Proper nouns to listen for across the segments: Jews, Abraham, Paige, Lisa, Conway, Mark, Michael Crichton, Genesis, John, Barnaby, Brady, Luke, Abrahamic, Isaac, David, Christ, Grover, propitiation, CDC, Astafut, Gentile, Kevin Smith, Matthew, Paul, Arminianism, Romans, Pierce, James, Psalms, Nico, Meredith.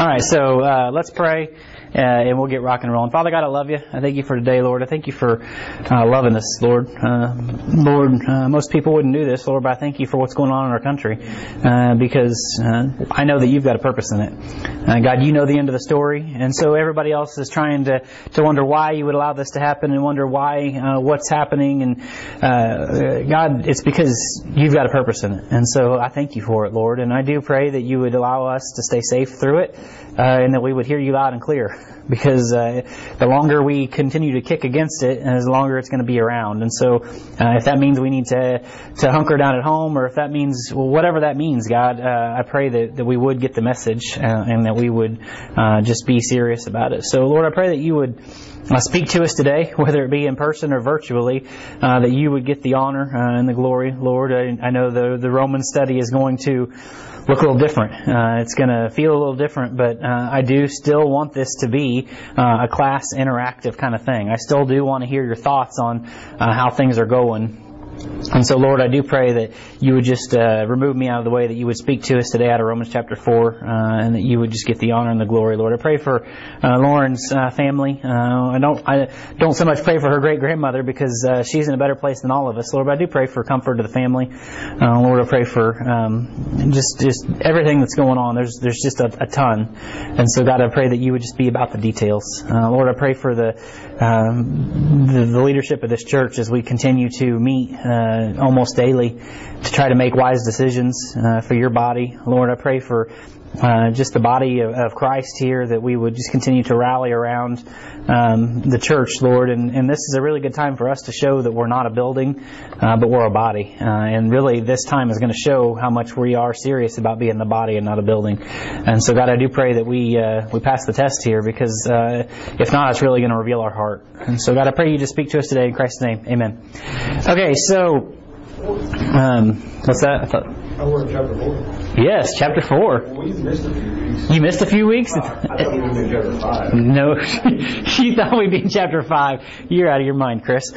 All right, so let's pray, and we'll get rock and rolling. Father God, I love you. I thank you for today, Lord. I thank you for loving us, Lord. Lord, most people wouldn't do this, Lord, but I thank you for what's going on in our country, because I know that you've got a purpose in it. God, you know the end of the story, and so everybody else is trying to wonder why you would allow this to happen and wonder why what's happening. And God, it's because you've got a purpose in it, and so I thank you for it, Lord. And I do pray that you would allow us to stay safe through it. And that we would hear you loud and clear, because the longer we continue to kick against it, the longer it's going to be around. And so if that means we need to hunker down at home, or if that means, well, whatever that means, God, I pray that we would get the message and that we would just be serious about it. So, Lord, I pray that you would speak to us today, whether it be in person or virtually, that you would get the honor and the glory, Lord. I know the Roman study is going to look a little different. It's going to feel a little different, but I do still want this to be a class interactive kind of thing. I still do want to hear your thoughts on how things are going. And so, Lord, I do pray that you would just remove me out of the way, that you would speak to us today out of Romans chapter 4, and that you would just get the honor and the glory, Lord. I pray for Lauren's family. I don't so much pray for her great-grandmother, because she's in a better place than all of us, Lord, but I do pray for comfort to the family. Lord, I pray for just everything that's going on. There's just a ton. And so, God, I pray that you would just be about the details. Lord, I pray for the leadership of this church as we continue to meet almost daily to try to make wise decisions for your body. Lord, I pray for just the body of Christ here, that we would just continue to rally around the church, Lord. And this is a really good time for us to show that we're not a building, but we're a body. And really, this time is going to show how much we are serious about being the body and not a building. And so, God, I do pray that we pass the test here, because if not, it's really going to reveal our heart. And so, God, I pray you just speak to us today in Christ's name. Amen. Okay, so what's that? We're in chapter 4. Yes, chapter 4. Well, we missed a few weeks. You missed a few weeks? I thought we were in chapter 5. No, she thought we'd be in chapter 5. You're out of your mind, Chris.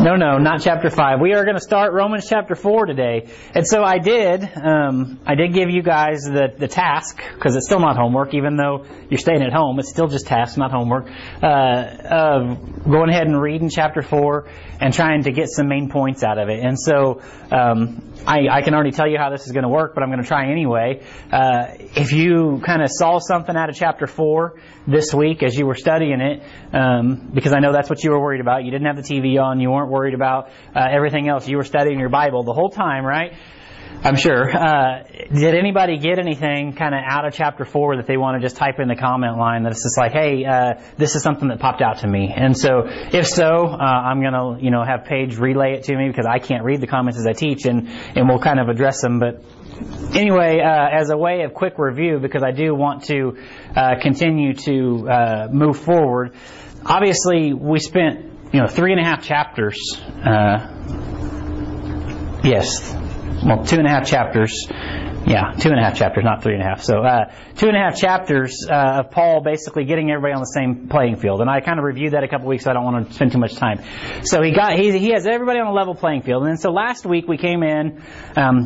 No, not chapter 5. We are going to start Romans chapter 4 today. And so I did give you guys the task, because it's still not homework, even though you're staying at home. It's still just task, not homework, of going ahead and reading chapter 4 and trying to get some main points out of it. And so I can already tell you how this is going to work, but I'm going to try anyway. If you kind of saw something out of chapter 4 this week as you were studying it, because I know that's what you were worried about. You didn't have the TV on. You weren't worried about everything else. You were studying your Bible the whole time, right? I'm sure. Did anybody get anything kind of out of chapter 4 that they want to just type in the comment line, that it's just like, hey, this is something that popped out to me? And so, if so, I'm going to have Paige relay it to me, because I can't read the comments as I teach, and we'll kind of address them. But anyway, as a way of quick review, because I do want to continue to move forward, obviously we spent 3.5 chapters. Yes. Well, 2.5 chapters. Yeah, 2.5 chapters, not 3.5. So 2.5 chapters of Paul basically getting everybody on the same playing field. And I kind of reviewed that a couple weeks, so I don't want to spend too much time. So he has everybody on a level playing field. And so last week we came in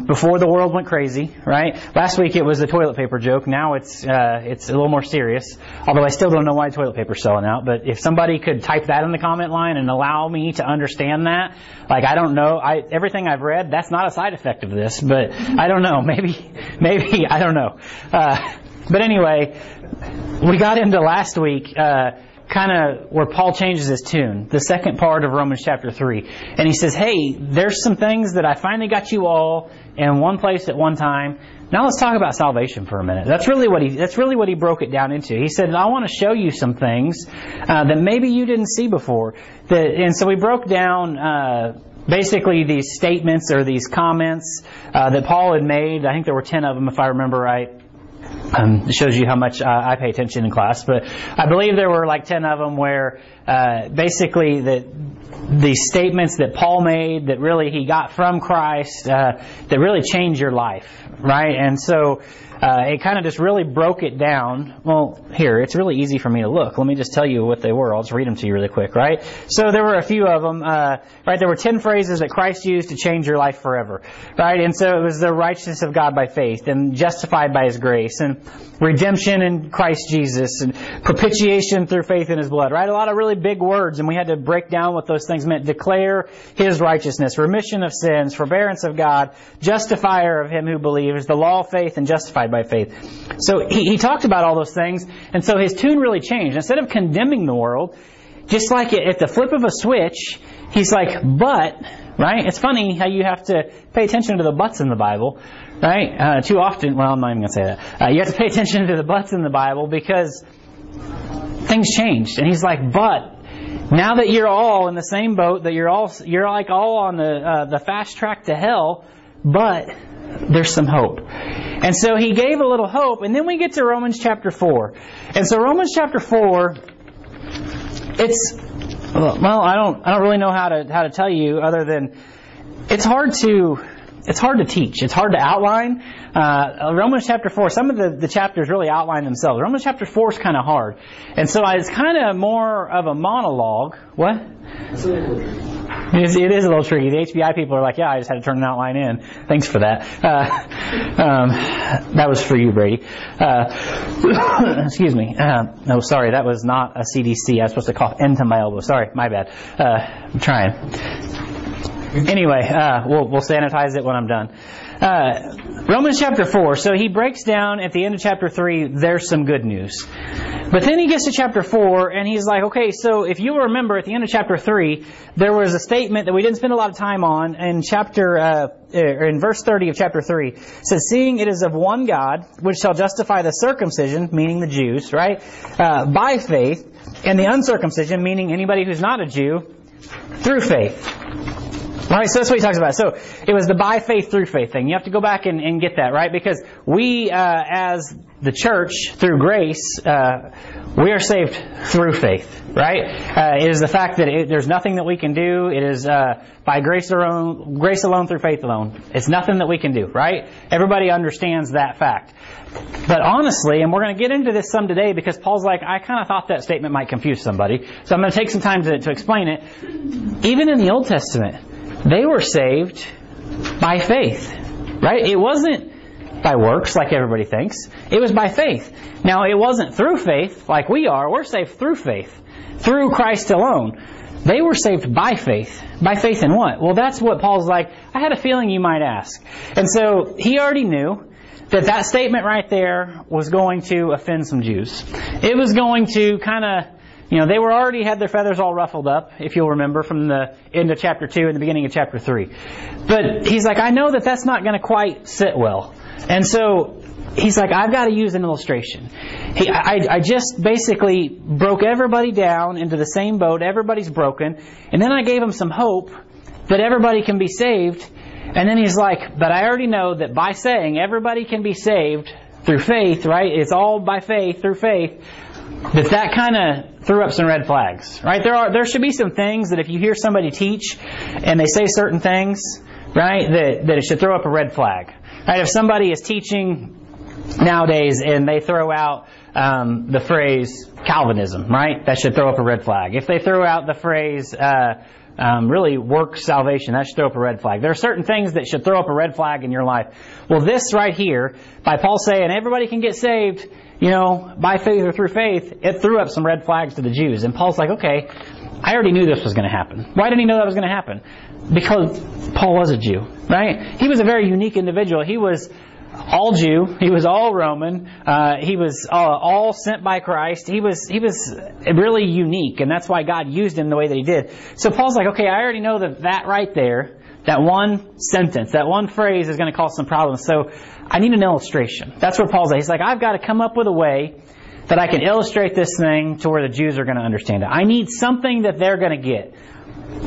before the world went crazy, right? Last week it was the toilet paper joke. Now it's a little more serious. Although I still don't know why toilet paper's selling out. But if somebody could type that in the comment line and allow me to understand that, like, I don't know. Everything I've read, that's not a side effect of this. But I don't know. Maybe, I don't know. But anyway, we got into last week kind of where Paul changes his tune, the second part of Romans chapter 3. And he says, hey, there's some things that I finally got you all in one place at one time. Now let's talk about salvation for a minute. That's really what he broke it down into. He said, I want to show you some things that maybe you didn't see before. And so we broke down basically these statements or these comments that Paul had made. I think there were 10 of them, if I remember right. It shows you how much I pay attention in class. But I believe there were like 10 of them where basically the statements that Paul made that really he got from Christ that really change your life, right? And so It kind of just really broke it down. Well, here, it's really easy for me to look. Let me just tell you what they were. I'll just read them to you really quick, right? So there were a few of them, right? There were 10 phrases that Christ used to change your life forever, right? And so it was the righteousness of God by faith, and justified by His grace, and redemption in Christ Jesus, and propitiation through faith in His blood, right? A lot of really big words, and we had to break down what those things meant. Declare His righteousness, remission of sins, forbearance of God, justifier of him who believes, the law of faith, and justified by faith. So he talked about all those things, and so his tune really changed. Instead of condemning the world, just like at the flip of a switch, he's like, but, right? It's funny how you have to pay attention to the buts in the Bible, right? Too often, well, I'm not even going to say that. You have to pay attention to the buts in the Bible because things changed. And he's like, but now that you're all in the same boat, that you're like all on the fast track to hell, but there's some hope. And so he gave a little hope, and then we get to Romans chapter 4. And so Romans chapter 4, it's, well, I don't really know how to tell you other than it's hard to teach. It's hard to outline. Romans chapter 4, some of the chapters really outline themselves. Romans chapter 4 is kind of hard. And so it's kind of more of a monologue. What? It is a little tricky. The HBI people are like, yeah, I just had to turn an outline in. Thanks for that. That was for you, Brady. Excuse me. No, sorry, that was not a CDC. I was supposed to cough into my elbow. Sorry, my bad. I'm trying. Anyway, we'll sanitize it when I'm done. Romans chapter 4. So he breaks down at the end of chapter 3, there's some good news. But then he gets to chapter 4, and he's like, okay, so if you remember at the end of chapter 3, there was a statement that we didn't spend a lot of time on in in verse 30 of chapter 3. It says, seeing it is of one God, which shall justify the circumcision, meaning the Jews, right, by faith, and the uncircumcision, meaning anybody who's not a Jew, through faith. Right, so that's what he talks about. So it was the by faith through faith thing. You have to go back and get that, right? Because we, as the church, through grace, we are saved through faith, right? It is the fact that there's nothing that we can do. It is by grace alone through faith alone. It's nothing that we can do, right? Everybody understands that fact. But honestly, and we're going to get into this some today because Paul's like, I kind of thought that statement might confuse somebody. So I'm going to take some time to explain it. Even in the Old Testament, they were saved by faith, right? It wasn't by works like everybody thinks. It was by faith. Now, it wasn't through faith like we are. We're saved through faith, through Christ alone. They were saved by faith. By faith in what? Well, that's what Paul's like, I had a feeling you might ask. And so he already knew that statement right there was going to offend some Jews. It was going to kind of, they were already had their feathers all ruffled up, if you'll remember, from the end of chapter 2 and the beginning of chapter 3. But he's like, I know that that's not going to quite sit well. And so he's like, I've got to use an illustration. I just basically broke everybody down into the same boat. Everybody's broken. And then I gave him some hope that everybody can be saved. And then he's like, but I already know that by saying everybody can be saved through faith, right? It's all by faith, through faith. That kind of threw up some red flags, right? There should be some things that if you hear somebody teach and they say certain things, right, that it should throw up a red flag. Right? If somebody is teaching nowadays and they throw out the phrase Calvinism, right, that should throw up a red flag. If they throw out the phrase really work salvation, that should throw up a red flag. There are certain things that should throw up a red flag in your life. Well, this right here, by Paul saying everybody can get saved, by faith or through faith, it threw up some red flags to the Jews. And Paul's like, okay, I already knew this was going to happen. Why didn't he know that was going to happen? Because Paul was a Jew, right? He was a very unique individual. He was all Jew. He was all Roman. He was all sent by Christ. He was really unique, and that's why God used him the way that he did. So Paul's like, okay, I already know that right there, that one sentence, that one phrase is going to cause some problems. So I need an illustration. That's where Paul's at. He's like, I've got to come up with a way that I can illustrate this thing to where the Jews are going to understand it. I need something that they're going to get.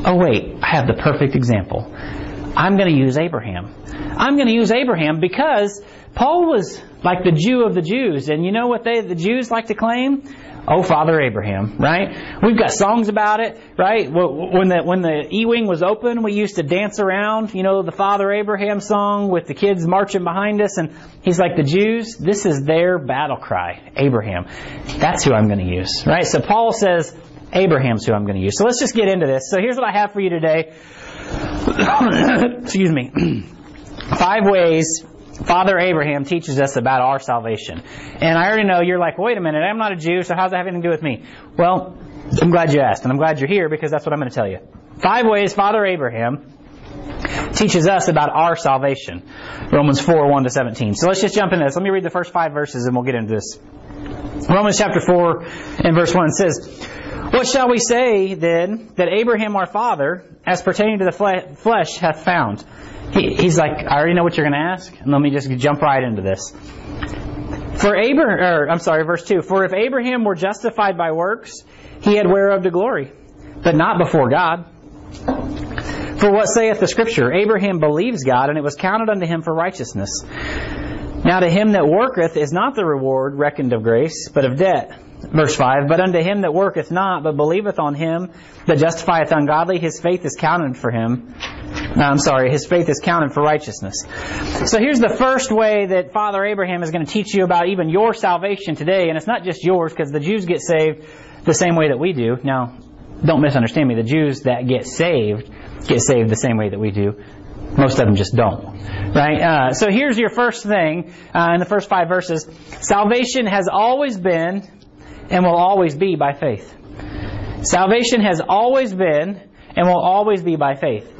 Oh, wait, I have the perfect example. I'm going to use Abraham. I'm going to use Abraham because Paul was like the Jew of the Jews. And you know what the Jews like to claim? Oh, Father Abraham, right? We've got songs about it, right? When the E-Wing was open, we used to dance around, you know, the Father Abraham song with the kids marching behind us. And he's like, the Jews, this is their battle cry, Abraham. That's who I'm going to use, right? So Paul says, Abraham's who I'm going to use. So let's just get into this. So here's what I have for you today. Excuse me. 5 ways Father Abraham teaches us about our salvation. And I already know you're like, wait a minute, I'm not a Jew, so how's that having to do with me? Well, I'm glad you asked, and I'm glad you're here, because that's what I'm going to tell you. 5 ways Father Abraham teaches us about our salvation. Romans 4, 1 to 17. So let's just jump into this. Let me read the first 5 verses, and we'll get into this. Romans chapter 4 and verse 1 says, "What shall we say, then, that Abraham our father, as pertaining to the flesh, hath found?" He's like, I already know what you're going to ask, and let me just jump right into this. Verse 2, "For if Abraham were justified by works, he had whereof to glory, but not before God. For what saith the Scripture? Abraham believes God, and it was counted unto him for righteousness. Now to him that worketh is not the reward reckoned of grace, but of debt." Verse 5, "But unto him that worketh not, but believeth on him that justifieth ungodly, his faith is counted for righteousness." So here's the first way that Father Abraham is going to teach you about even your salvation today. And it's not just yours, because the Jews get saved the same way that we do. Now, don't misunderstand me. The Jews that get saved the same way that we do. Most of them just don't, right? So here's your first thing in the first 5 verses. Salvation has always been and will always be by faith. Salvation has always been and will always be by faith.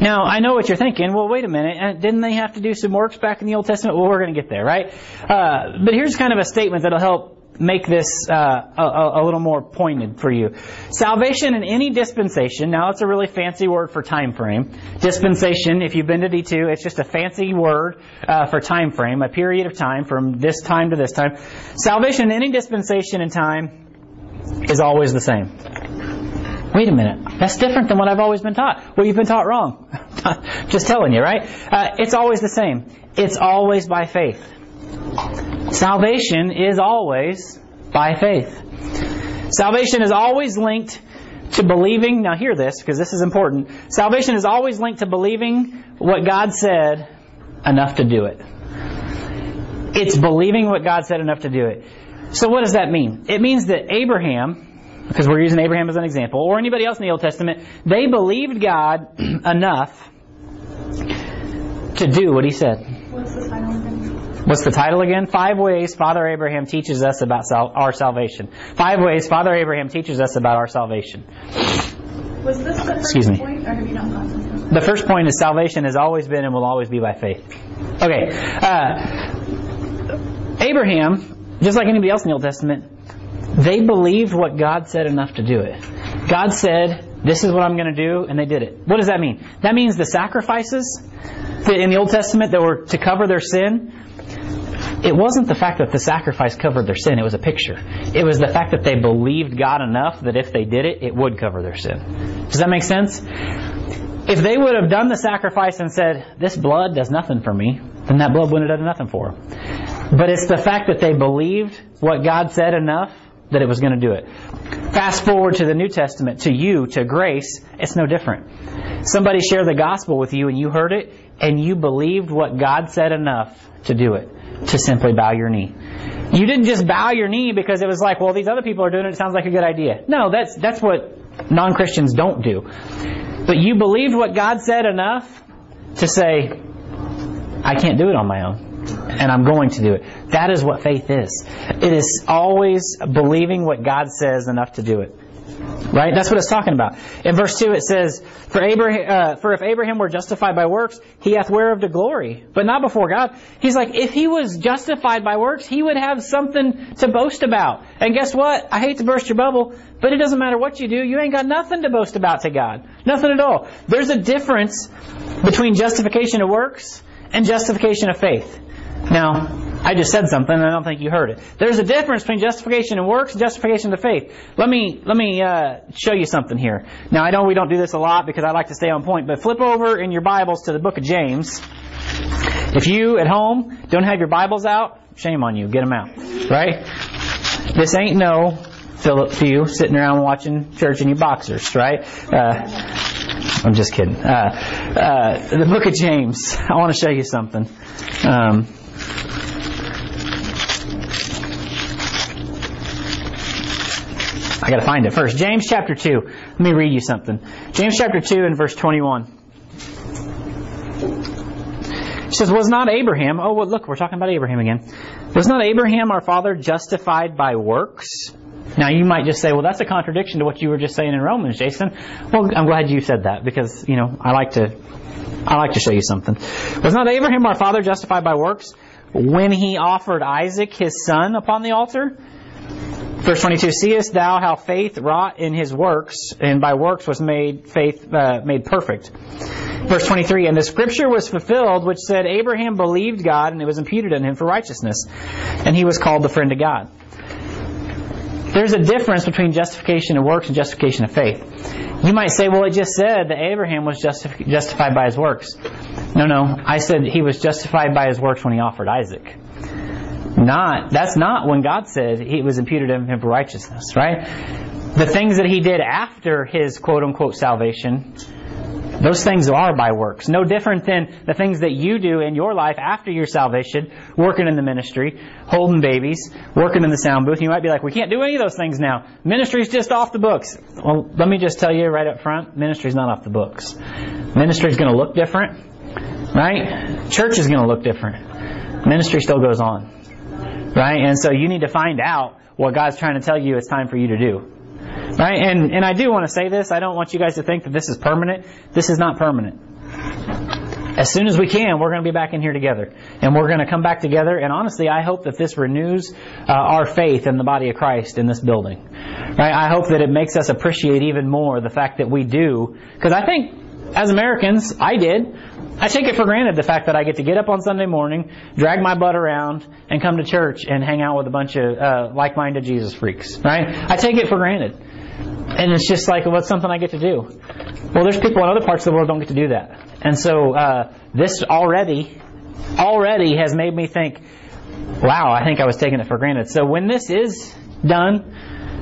Now, I know what you're thinking. Well, wait a minute. Didn't they have to do some works back in the Old Testament? Well, we're going to get there, right? But here's kind of a statement that'll help make this a little more pointed for you. Salvation in any dispensation, now it's a really fancy word for time frame. Dispensation, if you've been to D2, it's just a fancy word for time frame, a period of time from this time to this time. Salvation in any dispensation in time is always the same. Wait a minute, that's different than what I've always been taught. Well, you've been taught wrong. Just telling you, right? It's always the same. It's always by faith. Salvation is always by faith. Salvation is always linked to believing. Now hear this, because this is important. Salvation is always linked to believing what God said enough to do it. It's believing what God said enough to do it. So what does that mean? It means that Abraham, because we're using Abraham as an example, or anybody else in the Old Testament, they believed God enough to do what He said. What's the title again? 5 ways Father Abraham teaches us about our salvation. 5 ways Father Abraham teaches us about our salvation. Was this the first point, or have you not gone? The first point is salvation has always been and will always be by faith. Okay. Abraham, just like anybody else in the Old Testament, they believed what God said enough to do it. God said, this is what I'm going to do, and they did it. What does that mean? That means the sacrifices in the Old Testament that were to cover their sin, it wasn't the fact that the sacrifice covered their sin. It was a picture. It was the fact that they believed God enough that if they did it, it would cover their sin. Does that make sense? If they would have done the sacrifice and said, this blood does nothing for me, then that blood wouldn't have done nothing for them. But it's the fact that they believed what God said enough that it was going to do it. Fast forward to the New Testament, to you, to grace, it's no different. Somebody shared the gospel with you and you heard it and you believed what God said enough to do it. To simply bow your knee. You didn't just bow your knee because it was like, well, these other people are doing it, it sounds like a good idea. No, that's what non-Christians don't do. But you believed what God said enough to say, I can't do it on my own, and I'm going to do it. That is what faith is. It is always believing what God says enough to do it. Right? That's what it's talking about. In verse 2 it says, For if Abraham were justified by works, he hath whereof to glory, but not before God. He's like, if he was justified by works, he would have something to boast about. And guess what? I hate to burst your bubble, but it doesn't matter what you do. You ain't got nothing to boast about to God. Nothing at all. There's a difference between justification of works and justification of faith. Now, I just said something, and I don't think you heard it. There's a difference between justification and works and justification of faith. Let me show you something here. Now, I know we don't do this a lot because I like to stay on point, but flip over in your Bibles to the book of James. If you at home don't have your Bibles out, Shame on you. Get them out. Right? This ain't no Philip Few sitting around watching church in your boxers. Right? I'm just kidding. The book of James. I want to show you something. I got to find it first. James chapter 2. Let me read you something. James chapter 2 and verse 21. It says, was not Abraham... Oh, well, look, we're talking about Abraham again. Was not Abraham our father justified by works? Now, you might just say, well, that's a contradiction to what you were just saying in Romans, Jason. Well, I'm glad you said that because, you know, I like to show you something. Was not Abraham our father justified by works when he offered Isaac his son upon the altar? Verse 22, seest thou how faith wrought in his works, and by works was made faith made perfect. Verse 23, and the scripture was fulfilled, which said, Abraham believed God, and it was imputed unto him for righteousness, and he was called the friend of God. There's a difference between justification of works and justification of faith. You might say, well, it just said that Abraham was justified by his works. No, I said he was justified by his works when he offered Isaac. That's not when God said it was imputed unto him for righteousness, right? The things that he did after his quote-unquote salvation, those things are by works. No different than the things that you do in your life after your salvation, working in the ministry, holding babies, working in the sound booth. You might be like, we can't do any of those things now. Ministry's just off the books. Well, let me just tell you right up front, ministry's not off the books. Ministry's going to look different, right? Church is going to look different. Ministry still goes on. Right? And so you need to find out what God's trying to tell you it's time for you to do. Right? And I do want to say this. I don't want you guys to think that this is permanent. This is not permanent. As soon as we can, we're going to be back in here together. And we're going to come back together. And honestly, I hope that this renews our faith in the body of Christ in this building. Right? I hope that it makes us appreciate even more the fact that we do. Because I think, as Americans, I take it for granted the fact that I get to get up on Sunday morning, drag my butt around, and come to church and hang out with a bunch of like-minded Jesus freaks, right? I take it for granted. And it's just like, well, it's something I get to do. Well, there's people in other parts of the world don't get to do that. And so this already has made me think, wow, I think I was taking it for granted. So when this is done,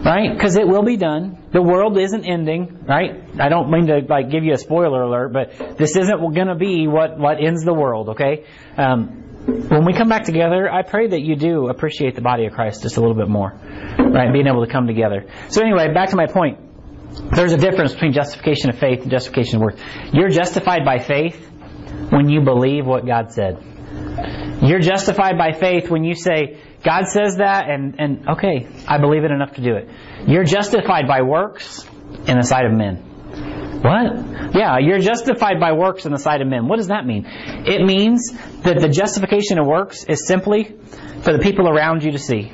right? Because it will be done. The world isn't ending, right? I don't mean to give you a spoiler alert, but this isn't going to be what ends the world, okay? When we come back together, I pray that you do appreciate the body of Christ just a little bit more, right? Being able to come together. So anyway, back to my point. There's a difference between justification of faith and justification of works. You're justified by faith when you believe what God said. You're justified by faith when you say, God says that, and okay, I believe it enough to do it. You're justified by works in the sight of men. What? Yeah, you're justified by works in the sight of men. What does that mean? It means that the justification of works is simply for the people around you to see.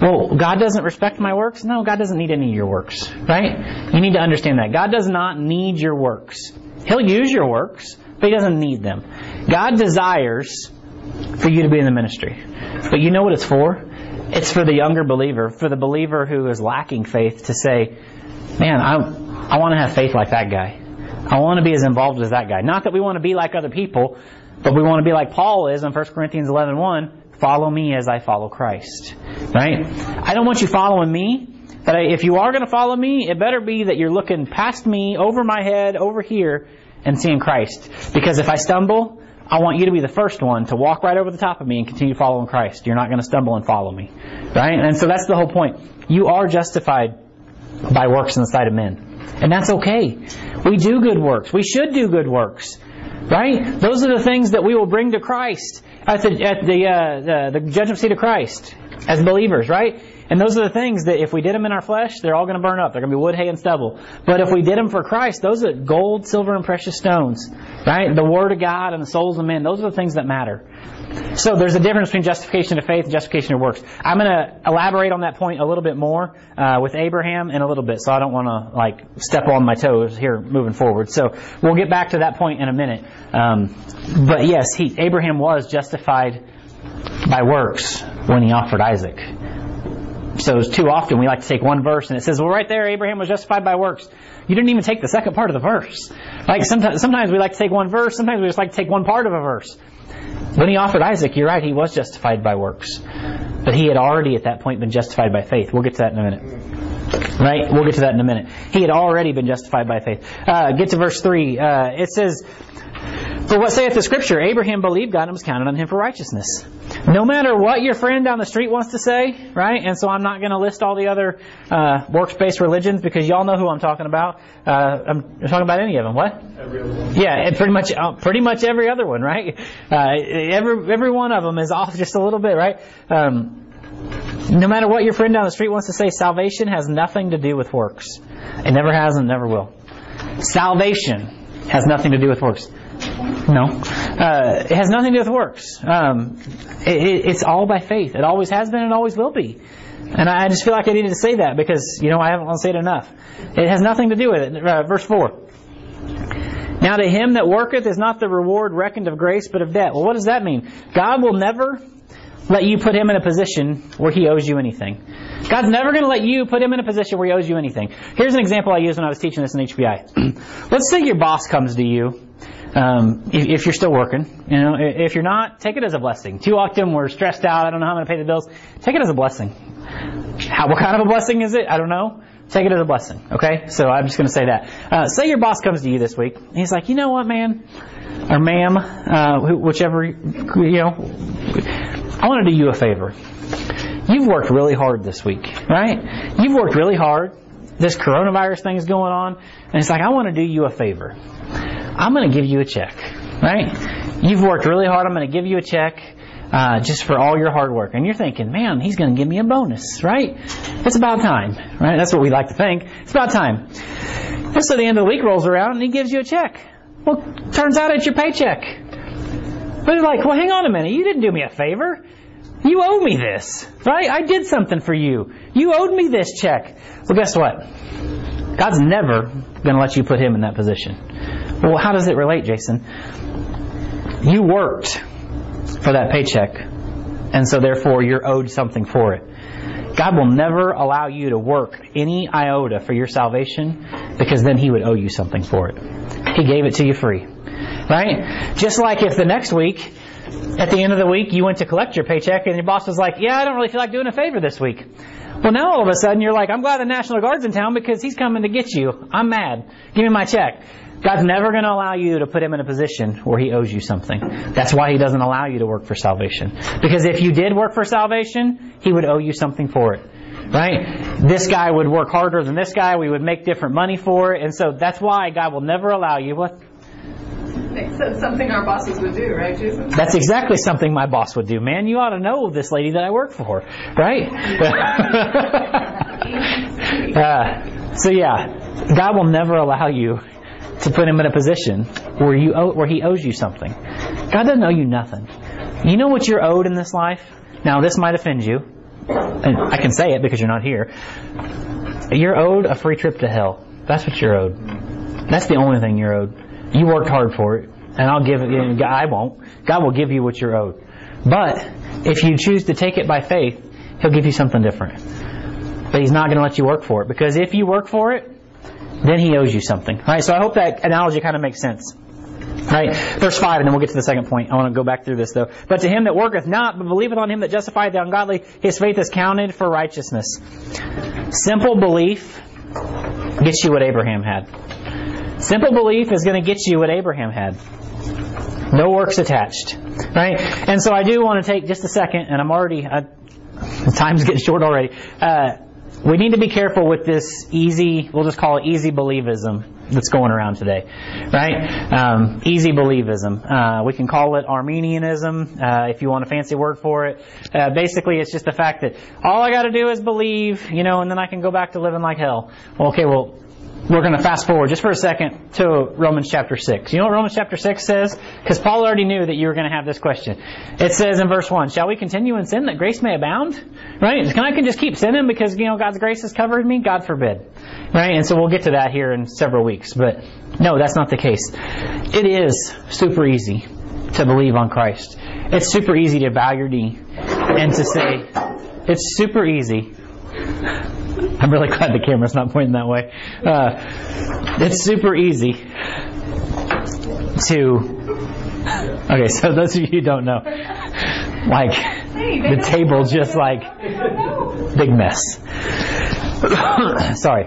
Well, God doesn't respect my works? No, God doesn't need any of your works, right? You need to understand that. God does not need your works. He'll use your works, but He doesn't need them. God desires for you to be in the ministry. But you know what it's for? It's for the younger believer, for the believer who is lacking faith to say, man, I want to have faith like that guy. I want to be as involved as that guy. Not that we want to be like other people, but we want to be like Paul is in 1 Corinthians 11:1, follow me as I follow Christ. Right? I don't want you following me, but if you are going to follow me, it better be that you're looking past me, over my head, over here, and seeing Christ. Because if I stumble, I want you to be the first one to walk right over the top of me and continue following Christ. You're not going to stumble and follow me. Right? And so that's the whole point. You are justified by works in the sight of men. And that's okay. We do good works. We should do good works. Right? Those are the things that we will bring to Christ at the judgment seat of Christ as believers. Right? And those are the things that if we did them in our flesh, they're all going to burn up. They're going to be wood, hay, and stubble. But if we did them for Christ, those are gold, silver, and precious stones. Right? The Word of God and the souls of men. Those are the things that matter. So there's a difference between justification of faith and justification of works. I'm going to elaborate on that point a little bit more with Abraham in a little bit. So I don't want to step on my toes here moving forward. So we'll get back to that point in a minute. But yes, Abraham was justified by works when he offered Isaac. So it's too often we like to take one verse and it says, well, right there, Abraham was justified by works. You didn't even take the second part of the verse. Sometimes we like to take one verse. Sometimes we just like to take one part of a verse. When he offered Isaac, you're right, he was justified by works. But he had already at that point been justified by faith. We'll get to that in a minute. Right? We'll get to that in a minute. He had already been justified by faith. Get to verse 3. It says, "For what saith the Scripture? Abraham believed God and was counted on him for righteousness." No matter what your friend down the street wants to say, right? And so I'm not going to list all the other works-based religions because y'all know who I'm talking about. I'm talking about any of them. What? Every other one. Yeah, pretty much every other one, right? Every one of them is off just a little bit, right? No matter what your friend down the street wants to say, salvation has nothing to do with works. It never has and never will. Salvation has nothing to do with works. No. It has nothing to do with works. It's all by faith. It always has been and always will be. And I just feel like I needed to say that because, you know, I haven't said it enough. It has nothing to do with it. Verse 4. "Now to him that worketh is not the reward reckoned of grace but of debt." Well, what does that mean? God will never let you put him in a position where he owes you anything. God's never going to let you put him in a position where he owes you anything. Here's an example I used when I was teaching this in HBI. Let's say your boss comes to you. If you're still working, you know, if you're not, take it as a blessing. Too often we're stressed out. I don't know how I'm going to pay the bills. Take it as a blessing. What kind of a blessing is it? I don't know. Take it as a blessing. Okay? So I'm just going to say that. Say your boss comes to you this week. And he's like, "You know what, man? Or ma'am, whichever, you know, I want to do you a favor. You've worked really hard this week, right? You've worked really hard. This coronavirus thing is going on. And it's like, I want to do you a favor. I'm going to give you a check, right? You've worked really hard. I'm going to give you a check just for all your hard work." And you're thinking, man, he's going to give me a bonus, right? It's about time, right? That's what we like to think. It's about time. And so the end of the week rolls around and he gives you a check. Well, turns out it's your paycheck. But you're like, well, hang on a minute. You didn't do me a favor. You owe me this, right? I did something for you. You owed me this check. Well, guess what? God's never going to let you put him in that position. Well, how does it relate, Jason? You worked for that paycheck, and so therefore you're owed something for it. God will never allow you to work any iota for your salvation because then he would owe you something for it. He gave it to you free, right? Just like if the next week, at the end of the week, you went to collect your paycheck and your boss was like, "Yeah, I don't really feel like doing a favor this week." Well, now all of a sudden you're like, "I'm glad the National Guard's in town because he's coming to get you. I'm mad. Give me my check." God's never going to allow you to put him in a position where he owes you something. That's why he doesn't allow you to work for salvation. Because if you did work for salvation, he would owe you something for it. Right? This guy would work harder than this guy. We would make different money for it. And so that's why God will never allow you. What? Except something our bosses would do, right, Jason? That's exactly something my boss would do. Man, you ought to know this lady that I work for. Right? So yeah, God will never allow you to put him in a position where he owes you something. God doesn't owe you nothing. You know what you're owed in this life? Now, this might offend you. And I can say it because you're not here. You're owed a free trip to hell. That's what you're owed. That's the only thing you're owed. You worked hard for it. And I'll give it. I won't. God will give you what you're owed. But if you choose to take it by faith, he'll give you something different. But he's not going to let you work for it. Because if you work for it, then he owes you something. All right, so I hope that analogy kind of makes sense. All right, verse 5, and then we'll get to the second point. I want to go back through this, though. "But to him that worketh not, but believeth on him that justifieth the ungodly, his faith is counted for righteousness." Simple belief gets you what Abraham had. Simple belief is going to get you what Abraham had. No works attached. Right? And so I do want to take just a second, and time's getting short already. We need to be careful with this we'll just call it easy believism that's going around today, right? Easy believism. We can call it Arminianism, if you want a fancy word for it. Basically, it's just the fact that all I got to do is believe, you know, and then I can go back to living like hell. Okay, well, we're going to fast forward just for a second to Romans chapter 6. You know what Romans chapter 6 says? Because Paul already knew that you were going to have this question. It says in verse 1, "Shall we continue in sin that grace may abound?" Right? Can I just keep sinning because, you know, God's grace has covered me? God forbid. Right? And so we'll get to that here in several weeks. But no, that's not the case. It is super easy to believe on Christ. It's super easy to bow your knee and to say, it's super easy. I'm really glad the camera's not pointing that way. It's super easy to Okay, so those of you who don't know, like, the table just like, big mess. Sorry.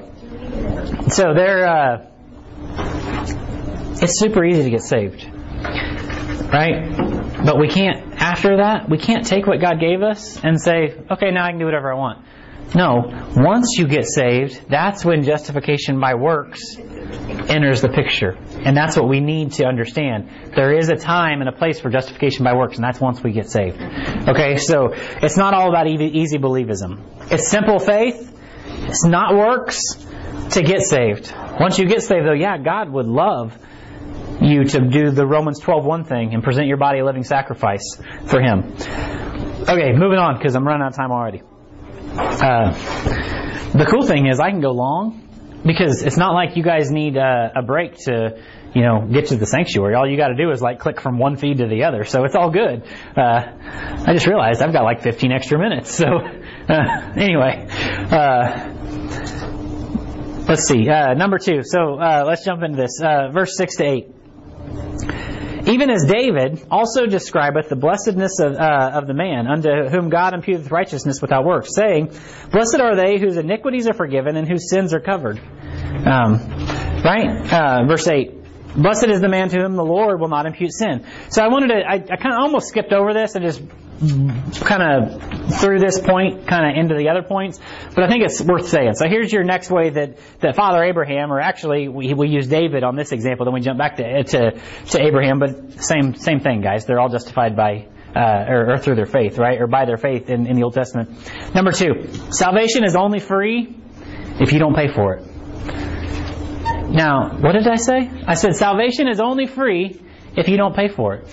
So they're, it's super easy to get saved, right? But we can't, after that, we can't take what God gave us and say, okay, now I can do whatever I want. No, once you get saved, that's when justification by works enters the picture. And that's what we need to understand. There is a time and a place for justification by works, and that's once we get saved. Okay, so it's not all about easy believism. It's simple faith. It's not works to get saved. Once you get saved, though, yeah, God would love you to do the Romans 12:1 thing and present your body a living sacrifice for Him. Okay, moving on, because I'm running out of time already. The cool thing is I can go long, because it's not like you guys need a break to, you know, get to the sanctuary. All you got to do is like click from one feed to the other, so it's all good. I just realized I've got like 15 extra minutes. So anyway, let's see. Number two. So let's jump into this. Verse 6 to 8. Even as David also describeth the blessedness of the man, unto whom God imputeth righteousness without works, saying, Blessed are they whose iniquities are forgiven and whose sins are covered. Right? Verse 8. Blessed is the man to whom the Lord will not impute sin. So I wanted to, I kind of almost skipped over this and just kind of through this point, kind of into the other points, but I think it's worth saying. So here's your next way that Father Abraham, or actually we use David on this example, then we jump back to Abraham, but same thing, guys. They're all justified by or through their faith, right? Or by their faith in the Old Testament. Number two, salvation is only free if you don't pay for it. Now, what did I say? I said salvation is only free if you don't pay for it.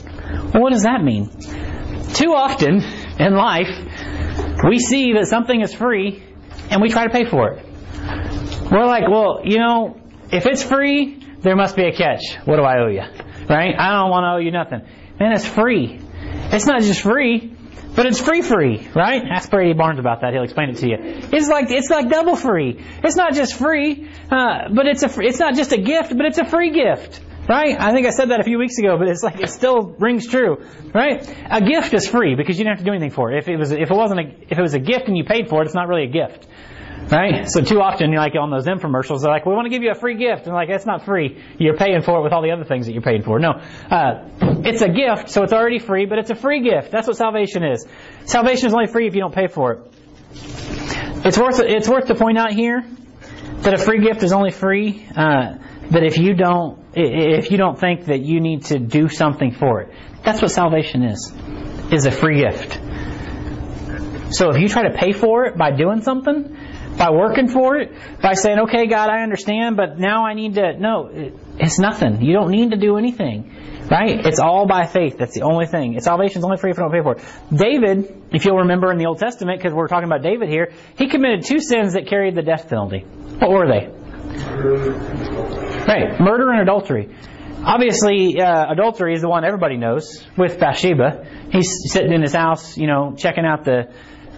Well, what does that mean? Too often in life, we see that something is free and we try to pay for it. We're like, well, you know, if it's free, there must be a catch. What do I owe you? Right? I don't want to owe you nothing. Man, it's free. It's not just free, but it's free, right? Ask Brady Barnes about that. He'll explain it to you. It's like double free. It's not just free, but it's not just a gift, but it's a free gift, right? I think I said that a few weeks ago, but it's like it still rings true, right? A gift is free because you didn't have to do anything for it. If it was a gift and you paid for it, it's not really a gift, right? So too often you're like on those infomercials, they're like, we want to give you a free gift, and like that's not free. You're paying for it with all the other things that you're paying for. No. It's a gift, so it's already free, but it's a free gift. That's what salvation is. Salvation is only free if you don't pay for it. It's worth to point out here that a free gift is only free that if you don't think that you need to do something for it. That's what salvation is a free gift. So if you try to pay for it by doing something, by working for it, by saying, okay, God, I understand, but now I need to... No, it's nothing. You don't need to do anything. Right? It's all by faith. That's the only thing. Salvation's only free if you don't pay for it. David, if you'll remember in the Old Testament, because we're talking about David here, he committed two sins that carried the death penalty. What were they? Right. Murder and adultery. Obviously, adultery is the one everybody knows, with Bathsheba. He's sitting in his house, you know, checking out the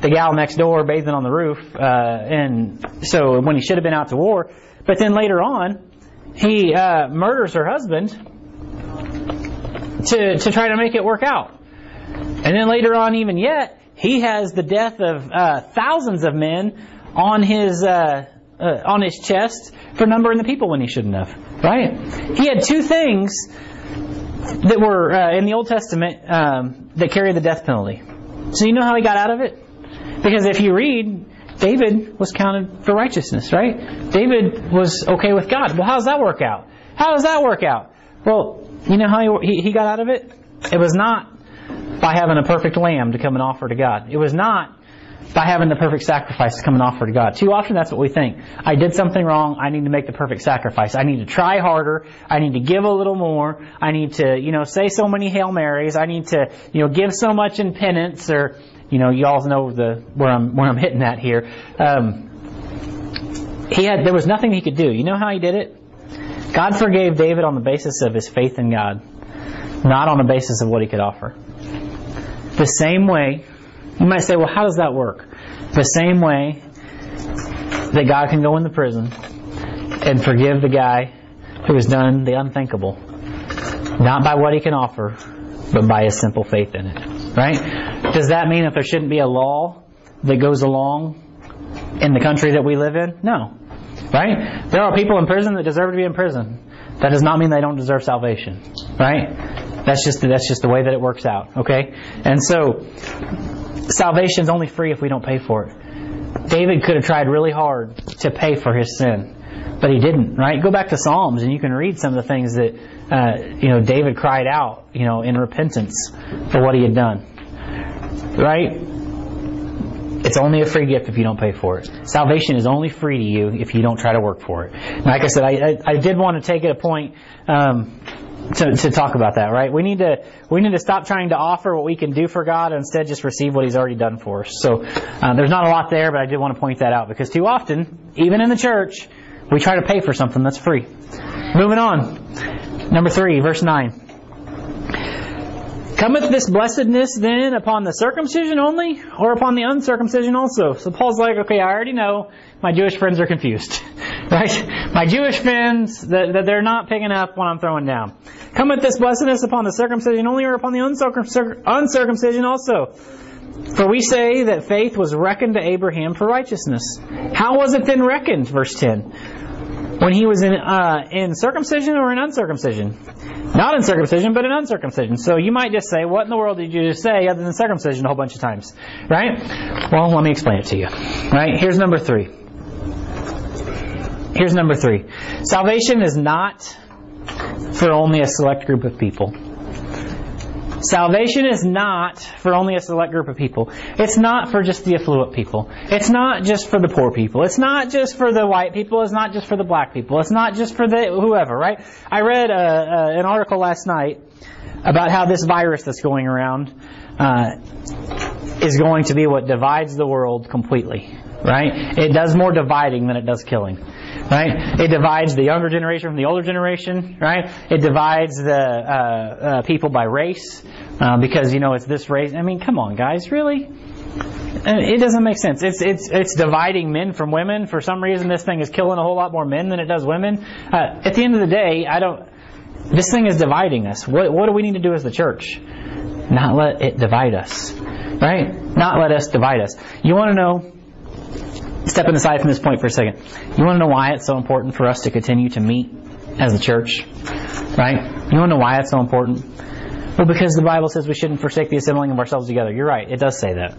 gal next door, bathing on the roof, and so when he should have been out to war. But then later on, he murders her husband to try to make it work out. And then later on, even yet, he has the death of thousands of men on his chest for numbering the people when he shouldn't have. Right? He had two things that were in the Old Testament that carried the death penalty. So you know how he got out of it? Because if you read, David was counted for righteousness, right? David was okay with God. Well, how does that work out? How does that work out? Well, you know how he got out of it? It was not by having a perfect lamb to come and offer to God. It was not by having the perfect sacrifice to come and offer to God. Too often that's what we think. I did something wrong. I need to make the perfect sacrifice. I need to try harder. I need to give a little more. I need to, you know, say so many Hail Marys. I need to, you know, give so much in penance, or... You know, you all know where I'm hitting at here. There was nothing he could do. You know how he did it? God forgave David on the basis of his faith in God, not on the basis of what he could offer. The same way, you might say, well, how does that work? The same way that God can go in the prison and forgive the guy who has done the unthinkable, not by what he can offer, but by his simple faith in it. Right? Does that mean that there shouldn't be a law that goes along in the country that we live in? No. Right? There are people in prison that deserve to be in prison. That does not mean they don't deserve salvation. Right? That's just the way that it works out. Okay? And so, salvation is only free if we don't pay for it. David could have tried really hard to pay for his sin, but he didn't, right? Go back to Psalms and you can read some of the things that David cried out, in repentance for what he had done. Right? It's only a free gift if you don't pay for it. Salvation is only free to you if you don't try to work for it. And like I said, I did want to take it a point to talk about that, right? We need to stop trying to offer what we can do for God and instead just receive what He's already done for us. So there's not a lot there, but I did want to point that out because too often, even in the church, we try to pay for something that's free. Moving on. Number 3, verse 9. Cometh this blessedness then upon the circumcision only, or upon the uncircumcision also? So Paul's like, okay, I already know my Jewish friends are confused. Right? My Jewish friends, that they're not picking up what I'm throwing down. Cometh this blessedness upon the circumcision only, or upon the uncircumcision also? For we say that faith was reckoned to Abraham for righteousness. How was it then reckoned? Verse 10. When he was in circumcision or in uncircumcision? Not in circumcision, but in uncircumcision. So you might just say, what in the world did you just say other than circumcision a whole bunch of times? Right? Well, let me explain it to you. Right? Here's number three. Salvation is not for only a select group of people. Salvation is not for only a select group of people. It's not for just the affluent people. It's not just for the poor people. It's not just for the white people. It's not just for the black people. It's not just for the whoever, right? I read an article last night about how this virus that's going around is going to be what divides the world completely, right? It does more dividing than it does killing. Right? It divides the younger generation from the older generation, right? It divides the people by race because, it's this race. I mean, come on, guys, really? It doesn't make sense. It's dividing men from women. For some reason, this thing is killing a whole lot more men than it does women. At the end of the day, this thing is dividing us. What do we need to do as the church? Not let it divide us, right? Not let us divide us. You want to know? Stepping aside from this point for a second. You want to know why it's so important for us to continue to meet as a church? Right? You want to know why it's so important? Well, because the Bible says we shouldn't forsake the assembling of ourselves together. You're right. It does say that.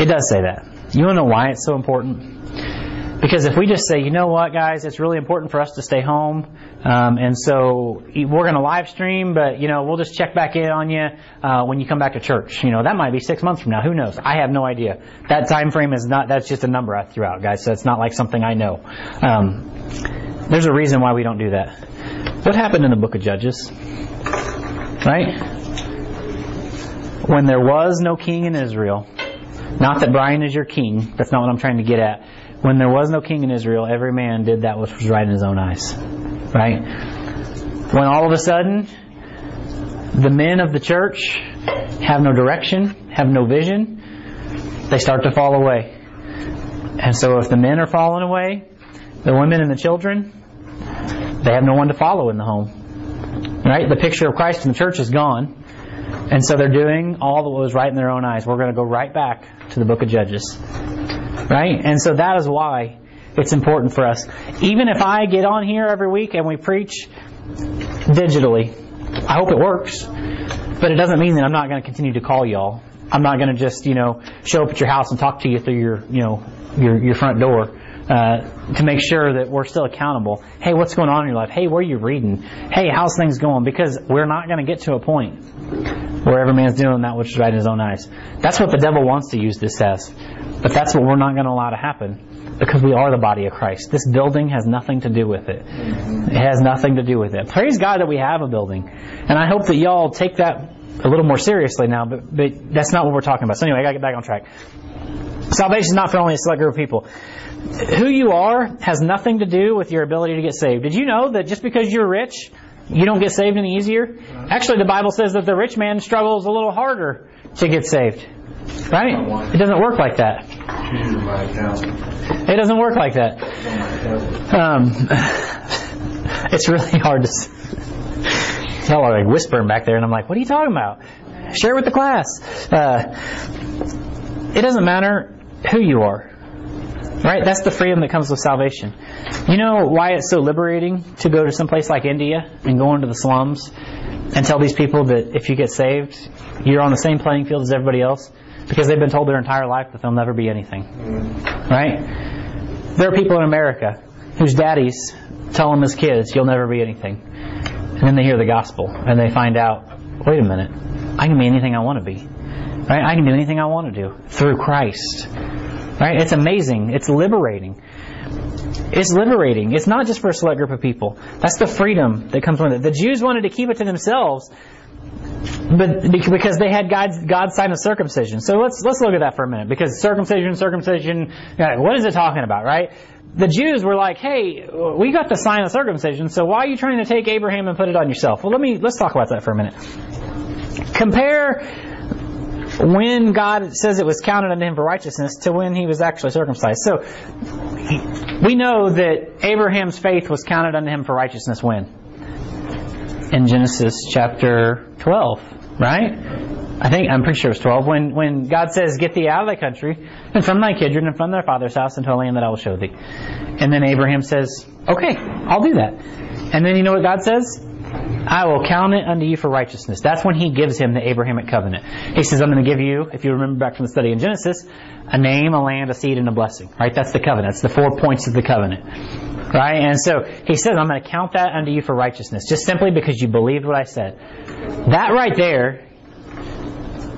It does say that. You want to know why it's so important? Because if we just say, you know what, guys, it's really important for us to stay home, and so we're going to live stream, but, we'll just check back in on you when you come back to church. That might be 6 months from now. Who knows? I have no idea. That time frame is not, that's just a number I threw out, guys, so it's not like something I know. There's a reason why we don't do that. What happened in the book of Judges? Right? When there was no king in Israel, not that Brian is your king, that's not what I'm trying to get at. When there was no king in Israel, every man did that which was right in his own eyes. Right? When all of a sudden, the men of the church have no direction, have no vision, they start to fall away. And so if the men are falling away, the women and the children, they have no one to follow in the home. Right? The picture of Christ in the church is gone. And so they're doing all that was right in their own eyes. We're going to go right back to the book of Judges. Right? And so that is why it's important for us. Even if I get on here every week and we preach digitally, I hope it works. But it doesn't mean that I'm not going to continue to call y'all. I'm not going to just, show up at your house and talk to you through your front door to make sure that we're still accountable. Hey, what's going on in your life? Hey, where are you reading? Hey, how's things going? Because we're not going to get to a point where every man's doing that which is right in his own eyes. That's what the devil wants to use this as. But that's what we're not going to allow to happen because we are the body of Christ. This building has nothing to do with it. It has nothing to do with it. Praise God that we have a building. And I hope that y'all take that a little more seriously now, but that's not what we're talking about. So anyway, I got to get back on track. Salvation is not for only a select group of people. Who you are has nothing to do with your ability to get saved. Did you know that just because you're rich, you don't get saved any easier? Actually, the Bible says that the rich man struggles a little harder to get saved. Right? It doesn't work like that. It doesn't work like that. It's really hard to... tell her, I whisper him back there, and I'm like, what are you talking about? Share with the class. It doesn't matter who you are. Right? That's the freedom that comes with salvation. You know why it's so liberating to go to some place like India and go into the slums and tell these people that if you get saved, you're on the same playing field as everybody else? Because they've been told their entire life that they'll never be anything. Right? There are people in America whose daddies tell them as kids, you'll never be anything. And then they hear the gospel and they find out, wait a minute, I can be anything I want to be. Right? I can do anything I want to do through Christ. Right? It's amazing. It's liberating. It's liberating. It's not just for a select group of people. That's the freedom that comes with it. The Jews wanted to keep it to themselves, but because they had God's sign of circumcision. So let's look at that for a minute. Because circumcision, what is it talking about, right? The Jews were like, hey, we got the sign of circumcision, so why are you trying to take Abraham and put it on yourself? Well, let's talk about that for a minute. Compare when God says it was counted unto him for righteousness to when he was actually circumcised. So, we know that Abraham's faith was counted unto him for righteousness when? In Genesis chapter 12, right? I'm pretty sure it was 12. When God says, get thee out of thy country, and from thy kindred, and from thy father's house, and to a land that I will show thee. And then Abraham says, okay, I'll do that. And then you know what God says? I will count it unto you for righteousness. That's when he gives him the Abrahamic covenant. He says, I'm going to give you, if you remember back from the study in Genesis, a name, a land, a seed, and a blessing. Right? That's the covenant. That's the 4 points of the covenant. Right? And so he says, I'm going to count that unto you for righteousness, just simply because you believed what I said. That right there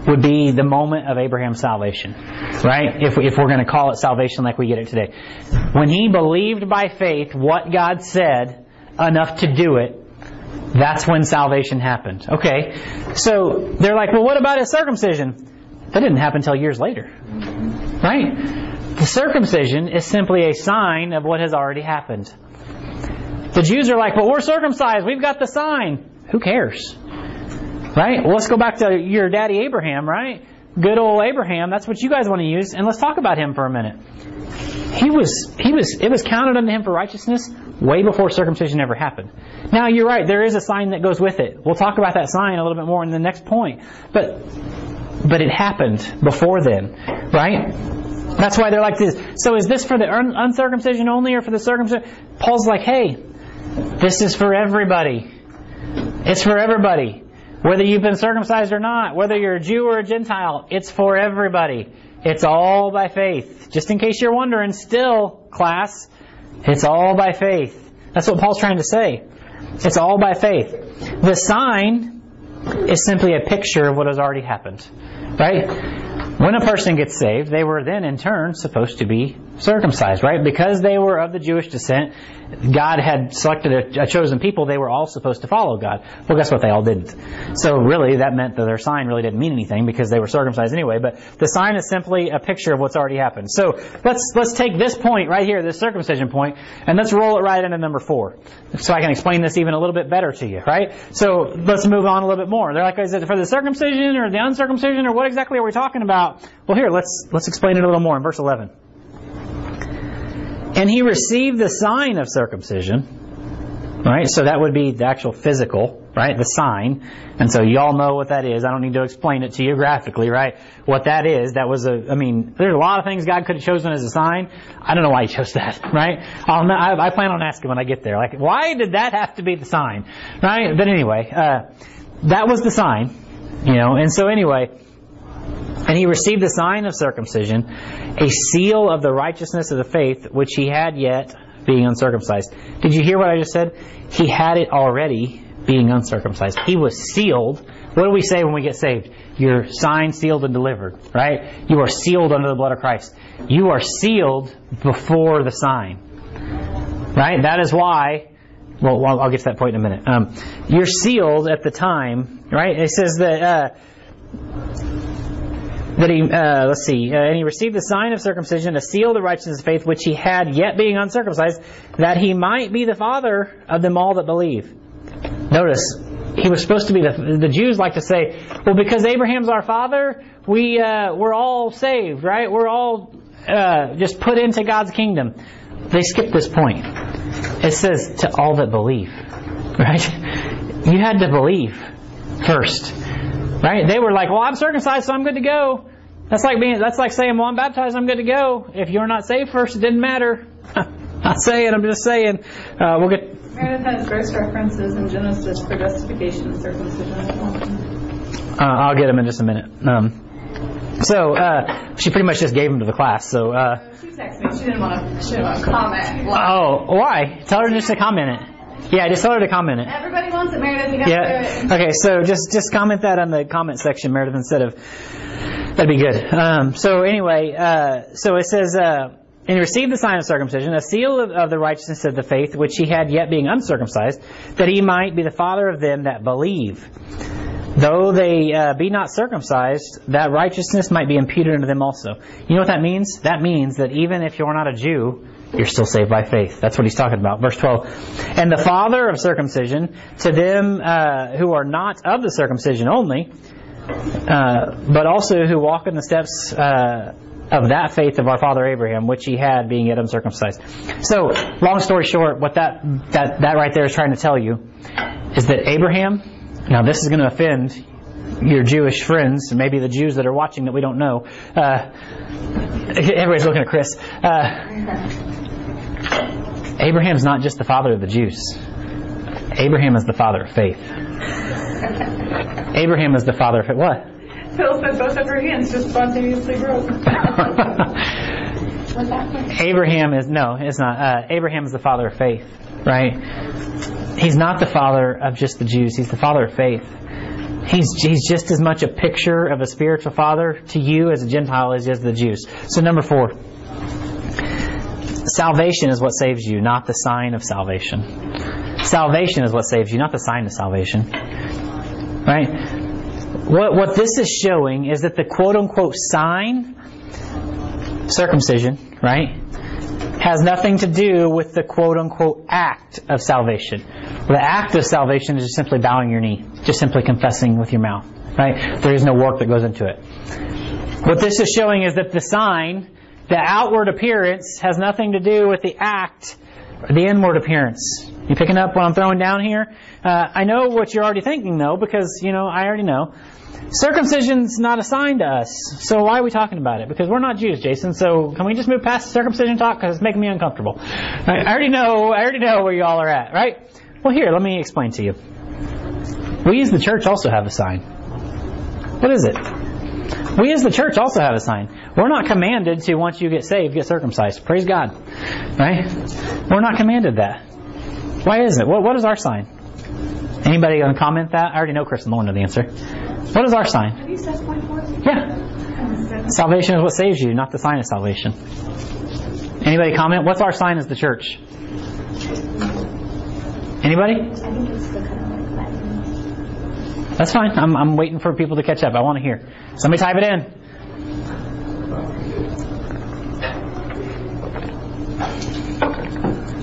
would be the moment of Abraham's salvation. Right? If we're going to call it salvation like we get it today. When he believed by faith what God said enough to do it, that's when salvation happened. Okay, so they're like, well, what about his circumcision? That didn't happen until years later. Right? The circumcision is simply a sign of what has already happened. The Jews are like, well, we're circumcised. We've got the sign. Who cares? Right? Well, let's go back to your daddy Abraham, right? Good old Abraham. That's what you guys want to use. And let's talk about him for a minute. It was counted unto him for righteousness way before circumcision ever happened. Now, you're right. There is a sign that goes with it. We'll talk about that sign a little bit more in the next point. But it happened before then, right? That's why they're like this. So is this for the uncircumcision only or for the circumcision? Paul's like, hey, this is for everybody. It's for everybody. Whether you've been circumcised or not, whether you're a Jew or a Gentile, it's for everybody. It's all by faith. Just in case you're wondering, still, class, it's all by faith. That's what Paul's trying to say. It's all by faith. The sign is simply a picture of what has already happened. Right? When a person gets saved, they were then in turn supposed to be circumcised. Right? Because they were of the Jewish descent, God had selected a chosen people, they were all supposed to follow God. Well, guess what? They all didn't. So really, that meant that their sign really didn't mean anything because they were circumcised anyway. But the sign is simply a picture of what's already happened. So let's take this point right here, this circumcision point, and let's roll it right into number 4. So I can explain this even a little bit better to you. Right? So let's move on a little bit more. They're like, is it for the circumcision or the uncircumcision or what exactly are we talking about? Well, here, let's explain it a little more in verse 11. And he received the sign of circumcision, right? So that would be the actual physical, right? The sign. And so you all know what that is. I don't need to explain it to you graphically, right? What that is, there's a lot of things God could have chosen as a sign. I don't know why he chose that, right? I plan on asking when I get there, like, why did that have to be the sign, right? But anyway, that was the sign, you know. And so anyway, and he received the sign of circumcision, a seal of the righteousness of the faith, which he had yet being uncircumcised. Did you hear what I just said? He had it already being uncircumcised. He was sealed. What do we say when we get saved? You're signed, sealed, and delivered, right? You are sealed under the blood of Christ. You are sealed before the sign, right? That is why... Well, I'll get to that point in a minute. You're sealed at the time, right? It says that... and he received the sign of circumcision, a seal of the righteousness of faith, which he had yet being uncircumcised, that he might be the father of them all that believe. Notice, he was supposed to be the Jews like to say, well, because Abraham's our father, we're all saved, right? We're all just put into God's kingdom. They skip this point. It says, to all that believe, right? you had to believe first. Right? They were like, well, I'm circumcised, so I'm good to go. That's like saying, well, I'm baptized, I'm good to go. If you were not saved first, it didn't matter. I'm saying, I'm just saying. We'll get... Meredith has gross references in Genesis for justification and circumcision. I'll get them in just a minute. So she pretty much just gave them to the class. So she texted me. She didn't want to comment. Why? Oh, why? Tell her just to comment it. Yeah, just tell her to comment it. Everybody wants it, Meredith. You got to do it. Okay, so just comment that on the comment section, Meredith, instead of... That'd be good. So it says... And he received the sign of circumcision, a seal of the righteousness of the faith, which he had yet being uncircumcised, that he might be the father of them that believe. Though they be not circumcised, that righteousness might be imputed unto them also. You know what that means? That means that even if you're not a Jew, you're still saved by faith. That's what he's talking about. Verse 12. And the father of circumcision, to them who are not of the circumcision only, but also who walk in the steps of that faith of our father Abraham, which he had being yet uncircumcised. So, long story short, what that right there is trying to tell you is that Abraham, now this is going to offend your Jewish friends, and maybe the Jews that are watching that we don't know. Everybody's looking at Chris. Abraham's not just the father of the Jews. Abraham is the father of faith. Abraham is the father of what? Phil said both of her hands just spontaneously broke. Abraham is the father of faith, right? He's not the father of just the Jews. He's the father of faith. He's just as much a picture of a spiritual father to you as a Gentile as is the Jews. So number 4, salvation is what saves you, not the sign of salvation. Salvation is what saves you, not the sign of salvation. Right? What this is showing is that the quote-unquote sign, circumcision, right, has nothing to do with the quote-unquote act of salvation. The act of salvation is just simply bowing your knee, just simply confessing with your mouth, right? There is no work that goes into it. What this is showing is that the sign, the outward appearance, has nothing to do with the act, the inward appearance. You picking up what I'm throwing down here? I know what you're already thinking, though, because, I already know. Circumcision's not a sign to us, so why are we talking about it? Because we're not Jews, Jason, so can we just move past the circumcision talk? Because it's making me uncomfortable. I already know where you all are at, right? Well, here, let me explain to you. We as the church also have a sign. What is it? We as the church also have a sign. We're not commanded to, once you get saved, get circumcised. Praise God. Right? We're not commanded that. Why isn't it? What is our sign? Anybody going to comment that? I already know Chris and Lauren know the answer. What is our sign? Have you said point 4? Yeah. Salvation is what saves you, not the sign of salvation. Anybody comment? What's our sign as the church? Anybody? I think it's the That's fine. I'm waiting for people to catch up. I want to hear. Somebody type it in.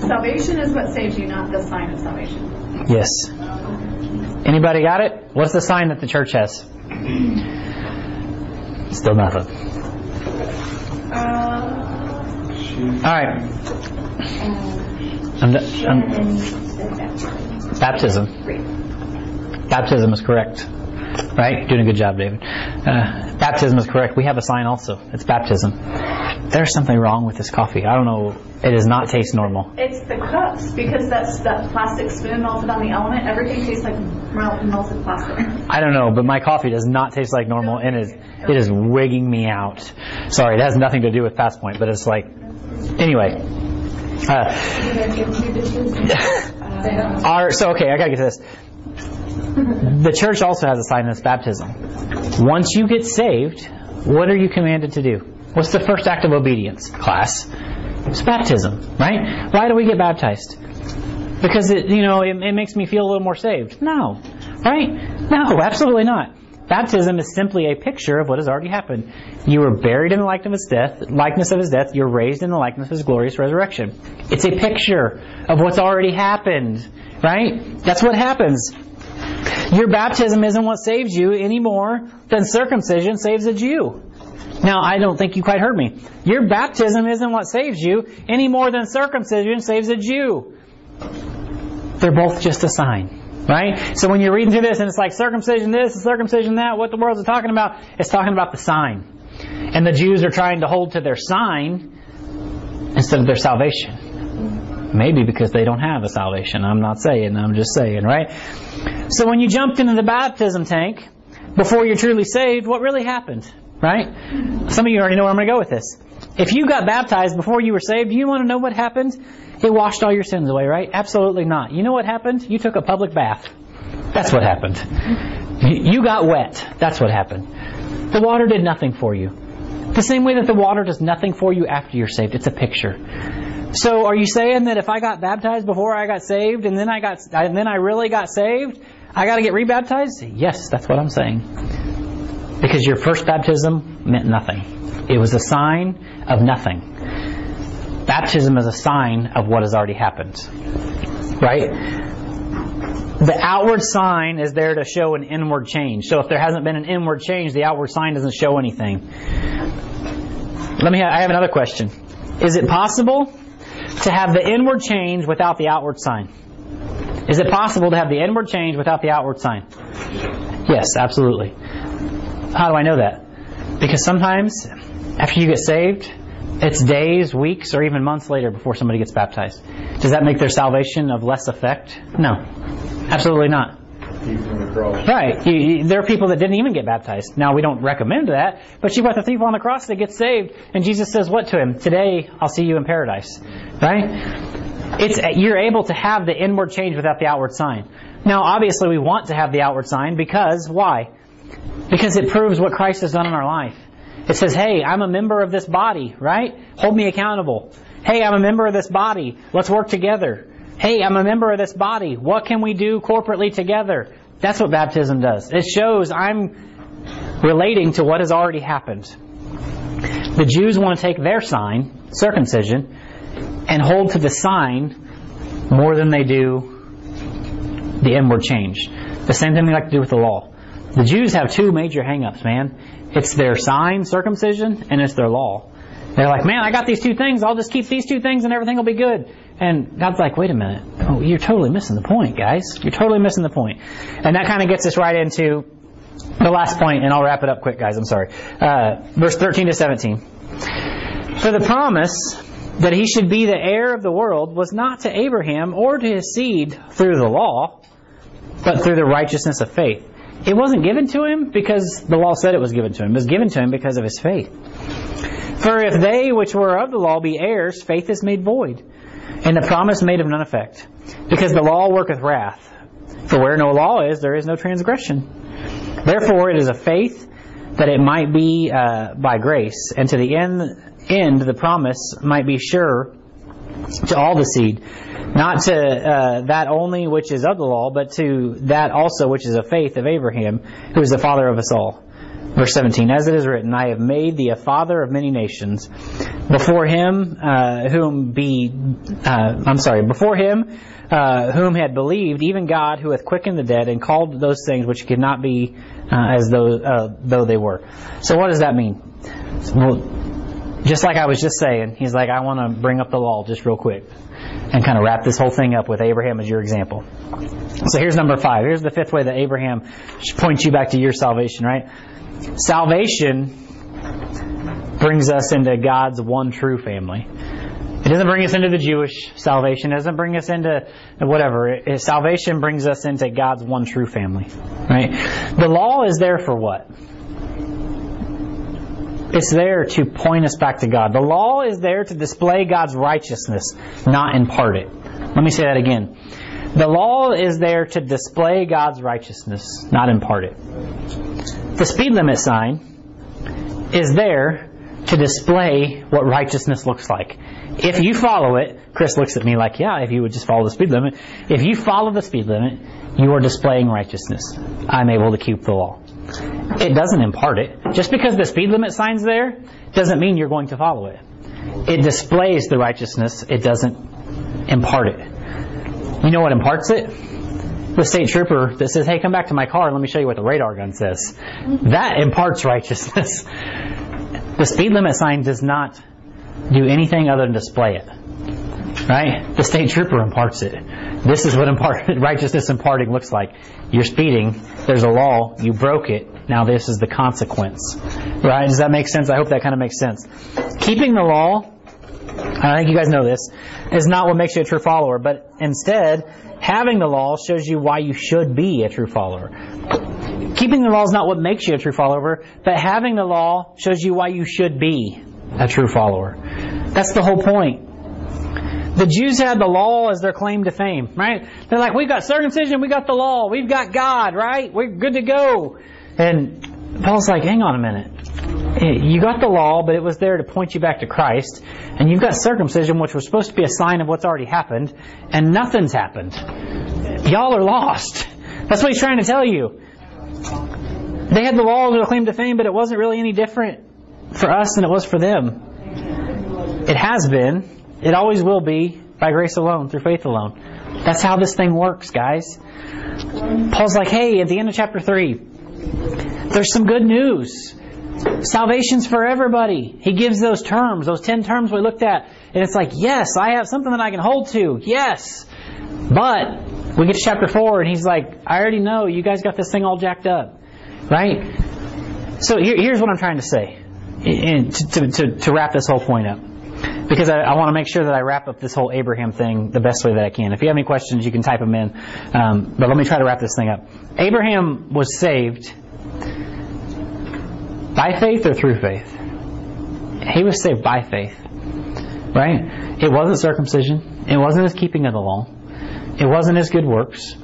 Salvation is what saves you, not the sign of salvation. Yes. Anybody got it? What's the sign that the church has? Still nothing. Alright. Baptism. Baptism is correct. Right? Doing a good job, David. Baptism is correct. We have a sign also. It's baptism. There's something wrong with this coffee. I don't know. It does not taste normal. It's the cups, because that's that plastic spoon melted on the element. Everything tastes like melted plastic. I don't know, but my coffee does not taste like normal, and it is wigging me out. Sorry, it has nothing to do with Pass Point, but it's like... Anyway. Okay, I got to get to this. The church also has a sign that's baptism. Once you get saved, what are you commanded to do? What's the first act of obedience, class? It's baptism, right? Why do we get baptized? Because it makes me feel a little more saved. No, right? No, absolutely not. Baptism is simply a picture of what has already happened. You were buried in the likeness of his death. You're raised in the likeness of his glorious resurrection. It's a picture of what's already happened, right? That's what happens. Your baptism isn't what saves you any more than circumcision saves a Jew. Now, I don't think you quite heard me. Your baptism isn't what saves you any more than circumcision saves a Jew. They're both just a sign. Right? So when you're reading through this and it's like circumcision this and circumcision that, what the world's it talking about? It's talking about the sign. And the Jews are trying to hold to their sign instead of their salvation. Maybe because they don't have a salvation. I'm not saying, I'm just saying, right? So when you jumped into the baptism tank before you're truly saved, what really happened? Right? Some of you already know where I'm going to go with this. If you got baptized before you were saved, you want to know what happened? It washed all your sins away, right? Absolutely not. You know what happened? You took a public bath. That's what happened. You got wet. That's what happened. The water did nothing for you. The same way that the water does nothing for you after you're saved. It's a picture. So are you saying that if I got baptized before I got saved and then I really got saved, I got to get rebaptized? Yes, that's what I'm saying. Because your first baptism meant nothing. It was a sign of nothing. Baptism is a sign of what has already happened. Right? The outward sign is there to show an inward change. So if there hasn't been an inward change, the outward sign doesn't show anything. I have another question. Is it possible to have the inward change without the outward sign? Is it possible to have the inward change without the outward sign? Yes, absolutely. How do I know that? Because sometimes, after you get saved, it's days, weeks, or even months later before somebody gets baptized. Does that make their salvation of less effect? No, absolutely not. Right. There are people that didn't even get baptized. Now, we don't recommend that, but you've got the thief on the cross that gets saved, and Jesus says what to him? Today, I'll see you in paradise. Right? You're able to have the inward change without the outward sign. Now, obviously, we want to have the outward sign because, why? Because it proves what Christ has done in our life. It says, hey, I'm a member of this body, right? Hold me accountable. Hey, I'm a member of this body. Let's work together. Hey, I'm a member of this body. What can we do corporately together? That's what baptism does. It shows I'm relating to what has already happened. The Jews want to take their sign, circumcision, and hold to the sign more than they do the inward change. The same thing they like to do with the law. The Jews have two major hang-ups, man. It's their sign, circumcision, and it's their law. They're like, man, I got these two things. I'll just keep these two things and everything will be good. And God's like, wait a minute. Oh, you're totally missing the point, guys. You're totally missing the point. And that kind of gets us right into the last point, and I'll wrap it up quick, guys. I'm sorry. Verse 13 to 17. For the promise that he should be the heir of the world was not to Abraham or to his seed through the law, but through the righteousness of faith. It wasn't given to him because the law said it was given to him. It was given to him because of his faith. For if they which were of the law be heirs, faith is made void, and the promise made of none effect. Because the law worketh wrath. For where no law is, there is no transgression. Therefore it is of faith that it might be by grace, and to the end the promise might be sure to all the seed, not to that only which is of the law, but to that also which is of faith of Abraham, who is the father of us all. Verse 17, as it is written, I have made thee a father of many nations. Before him whom had believed, even God, who hath quickened the dead, and called those things which could not be as though they were. So what does that mean? Well, just like I was just saying, he's like, I want to bring up the law just real quick and kind of wrap this whole thing up with Abraham as your example. So here's number 5. Here's the 5th way that Abraham points you back to your salvation, right? Salvation brings us into God's one true family. It doesn't bring us into the Jewish salvation. It doesn't bring us into whatever. Salvation brings us into God's one true family. Right? The law is there for what? It's there to point us back to God. The law is there to display God's righteousness, not impart it. Let me say that again. The law is there to display God's righteousness, not impart it. The speed limit sign is there to display what righteousness looks like. If you follow it, Chris looks at me like, yeah, if you would just follow the speed limit. If you follow the speed limit, you are displaying righteousness. I'm able to keep the law. It doesn't impart it. Just because the speed limit sign's there doesn't mean you're going to follow it. It displays the righteousness. It doesn't impart it. You know what imparts it? The state trooper that says, hey, come back to my car and let me show you what the radar gun says. That imparts righteousness. The speed limit sign does not do anything other than display it. Right? The state trooper imparts it. This is what righteousness imparting looks like. You're speeding. There's a law. You broke it. Now this is the consequence. Right? Does that make sense? I hope that kind of makes sense. Keeping the law, I think you guys know this, is not what makes you a true follower. But instead, having the law shows you why you should be a true follower. Keeping the law is not what makes you a true follower, but having the law shows you why you should be a true follower. That's the whole point. The Jews had the law as their claim to fame, right? They're like, we've got circumcision, we've got the law, we've got God, right? We're good to go. And Paul's like, hang on a minute. You got the law, but it was there to point you back to Christ. And you've got circumcision, which was supposed to be a sign of what's already happened. And nothing's happened. Y'all are lost. That's what he's trying to tell you. They had the law as their claim to fame, but it wasn't really any different for us than it was for them. It has been. It always will be, by grace alone, through faith alone. That's how this thing works, guys. Paul's like, hey, at the end of chapter 3, there's some good news. Salvation's for everybody. He gives those terms, those 10 terms we looked at. And it's like, yes, I have something that I can hold to. Yes. But we get to chapter 4 and he's like, I already know you guys got this thing all jacked up. Right? So here's what I'm trying to say, and to wrap this whole point up. Because I want to make sure that I wrap up this whole Abraham thing the best way that I can. If you have any questions, you can type them in. But let me try to wrap this thing up. Abraham was saved by faith or through faith? He was saved by faith. Right? It wasn't circumcision. It wasn't his keeping of the law. It wasn't his good works.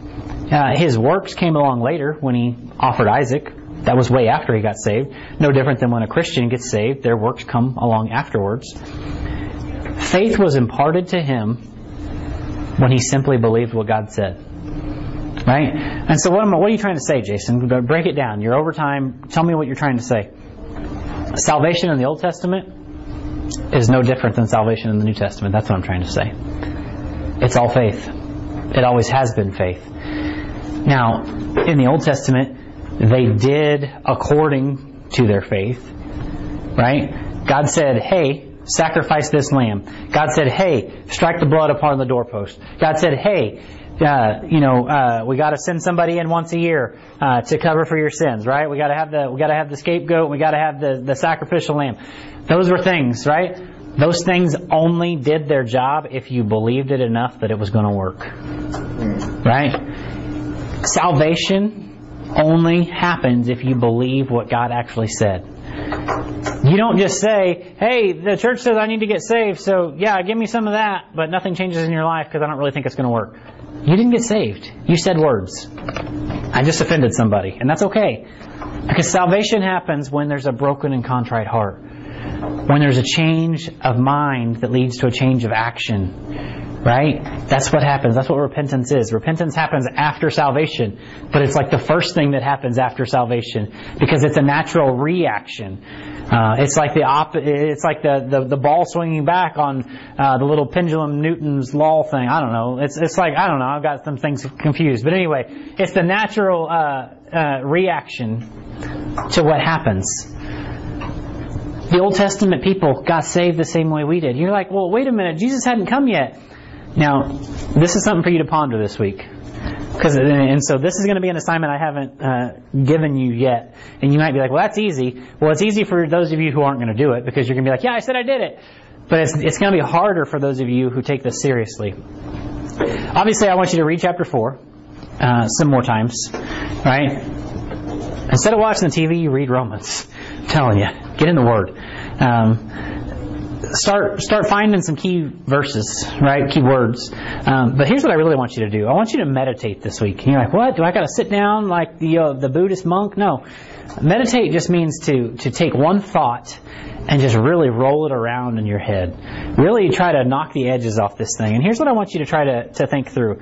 His works came along later when he offered Isaac. That was way after he got saved. No different than when a Christian gets saved. Their works come along afterwards. Faith was imparted to him when he simply believed what God said. Right? And so what are you trying to say, Jason? Break it down. You're over time. Tell me what you're trying to say. Salvation in the Old Testament is no different than salvation in the New Testament. That's what I'm trying to say. It's all faith. It always has been faith. Now, in the Old Testament, they did according to their faith. Right? God said, hey, sacrifice this lamb. God said, hey, strike the blood upon the doorpost. God said, hey, we got to send somebody in once a year to cover for your sins, right? We got to have the scapegoat. We got to have the sacrificial lamb. Those were things, right? Those things only did their job if you believed it enough that it was going to work, right? Salvation only happens if you believe what God actually said. You don't just say, hey, the church says I need to get saved, so yeah, give me some of that, but nothing changes in your life because I don't really think it's going to work. You didn't get saved. You said words. I just offended somebody, and that's okay. Because salvation happens when there's a broken and contrite heart. When there's a change of mind that leads to a change of action. Right? That's what happens. That's what repentance is. Repentance happens after salvation. But it's like the first thing that happens after salvation. Because it's a natural reaction. It's like the ball swinging back on the little pendulum Newton's law thing. I don't know. It's like, I've got some things confused. But anyway, it's the natural reaction to what happens. The Old Testament people got saved the same way we did. You're like, well, wait a minute, Jesus hadn't come yet. Now, this is something for you to ponder this week. And so this is going to be an assignment I haven't given you yet. And you might be like, well, that's easy. Well, it's easy for those of you who aren't going to do it because you're going to be like, yeah, I said I did it. But it's going to be harder for those of you who take this seriously. Obviously, I want you to read chapter 4 some more times. Right? Instead of watching the TV, you read Romans. I'm telling you. Get in the Word. Start finding some key verses, right? Key words. But here's what I really want you to do. I want you to meditate this week. And you're like, what? Do I got to sit down like the Buddhist monk? No. Meditate just means to take one thought and just really roll it around in your head. Really try to knock the edges off this thing. And here's what I want you to try to think through.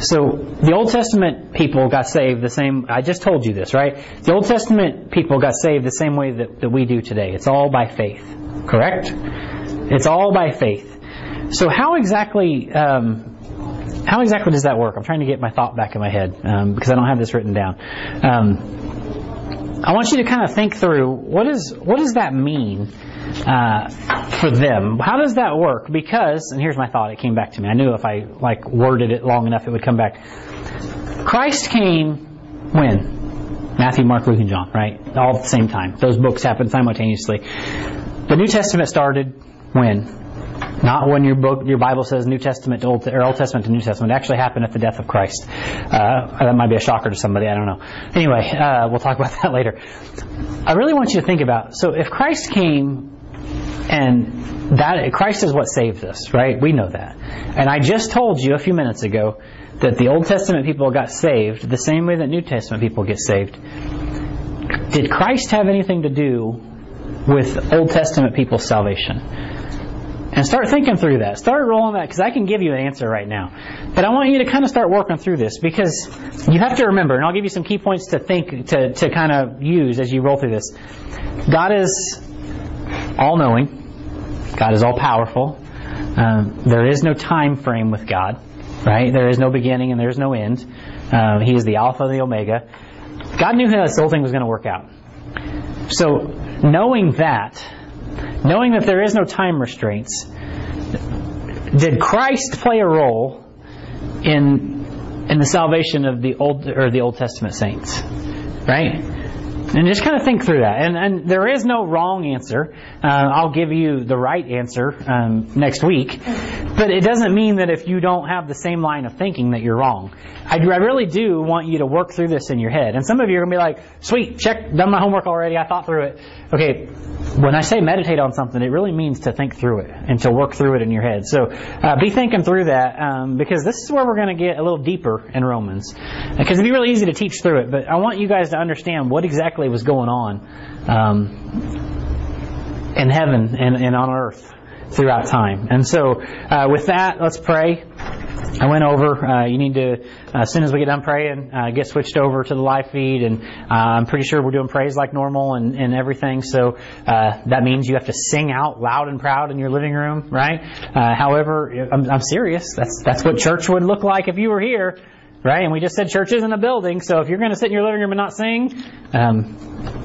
So, the Old Testament people got saved the same... I just told you this, right? The Old Testament people got saved the same way that we do today. It's all by faith. Correct? It's all by faith. So, how exactly does that work? I'm trying to get my thought back in my head because I don't have this written down. I want you to kind of think through what does that mean for them? How does that work? Because, and here's my thought, it came back to me. I knew if I worded it long enough, it would come back. Christ came when? Matthew, Mark, Luke, and John, right? All at the same time. Those books happened simultaneously. The New Testament started when? Not when your Bible says New Testament to Old Testament to New Testament. It actually happened at the death of Christ. That might be a shocker to somebody. I don't know. Anyway, we'll talk about that later. I really want you to think about, so if Christ came and that Christ is what saved us, right? We know that. And I just told you a few minutes ago that the Old Testament people got saved the same way that New Testament people get saved. Did Christ have anything to do with Old Testament people's salvation? And start thinking through that. Start rolling that, because I can give you an answer right now. But I want you to kind of start working through this, because you have to remember, and I'll give you some key points to think, to kind of use as you roll through this. God is all-knowing. God is all-powerful. There is no time frame with God, right? There is no beginning and there is no end. He is the Alpha and the Omega. God knew how this whole thing was going to work out. So knowing that there is no time restraints, did Christ play a role in the salvation of the Old Testament saints? Right? And just kind of think through that. And there is no wrong answer. I'll give you the right answer next week. But it doesn't mean that if you don't have the same line of thinking that you're wrong. I really do want you to work through this in your head. And some of you are going to be like, sweet, check, done my homework already, I thought through it. Okay, when I say meditate on something, it really means to think through it and to work through it in your head. So be thinking through that, because this is where we're going to get a little deeper in Romans. Because it'd be really easy to teach through it, but I want you guys to understand what exactly was going on in heaven and on earth throughout time. And so with that, let's pray. I went over. You need to, as soon as we get done praying, get switched over to the live feed. And I'm pretty sure we're doing praise like normal and everything. So that means you have to sing out loud and proud in your living room, right? However, I'm serious. That's what church would look like if you were here, right? And we just said church isn't a building. So if you're going to sit in your living room and not sing,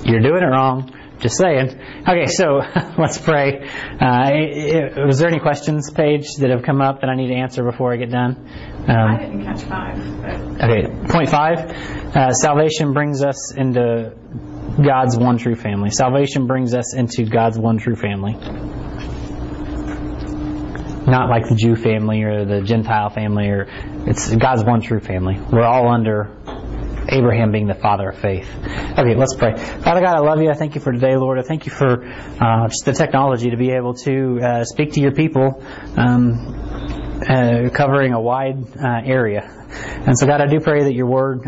you're doing it wrong. Just saying. Okay, so let's pray. Was there any questions, Paige, that have come up that I need to answer before I get done? I didn't catch 5. But... Okay, point 5. Salvation brings us into God's one true family. Salvation brings us into God's one true family. Not like the Jew family or the Gentile family. It's God's one true family. We're all under Abraham being the father of faith. Okay, let's pray. Father God, I love you. I thank you for today, Lord. I thank you for just the technology to be able to speak to your people, covering a wide area. And so, God, I do pray that your word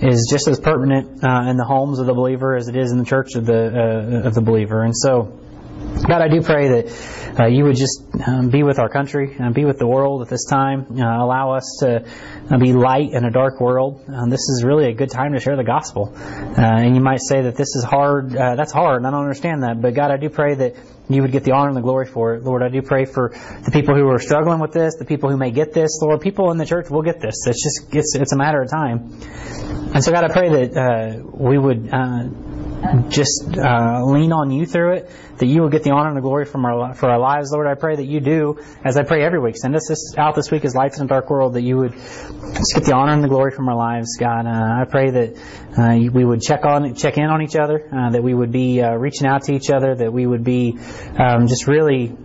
is just as pertinent in the homes of the believer as it is in the church of the believer. And so, God, I do pray that you would just be with our country and be with the world at this time. Allow us to be light in a dark world. This is really a good time to share the gospel. And you might say that this is hard. That's hard, and I don't understand that. But God, I do pray that you would get the honor and the glory for it. Lord, I do pray for the people who are struggling with this, the people who may get this. Lord, people in the church will get this. It's just it's a matter of time. And so, God, I pray that we would... Just lean on you through it, that you will get the honor and the glory for our lives. Lord, I pray that you do, as I pray every week. Send us out this week as lights in a dark world, that you would just get the honor and the glory from our lives, God. I pray that we would check in on each other, that we would be reaching out to each other, that we would be just really...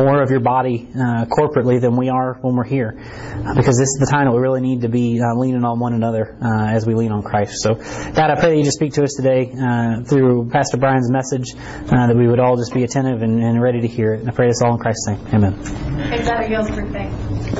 more of your body corporately than we are when we're here, because this is the time that we really need to be leaning on one another as we lean on Christ. So, God, I pray that you just speak to us today through Pastor Brian's message, that we would all just be attentive and ready to hear it. And I pray this all in Christ's name. Amen. Is that a Galesburg thing?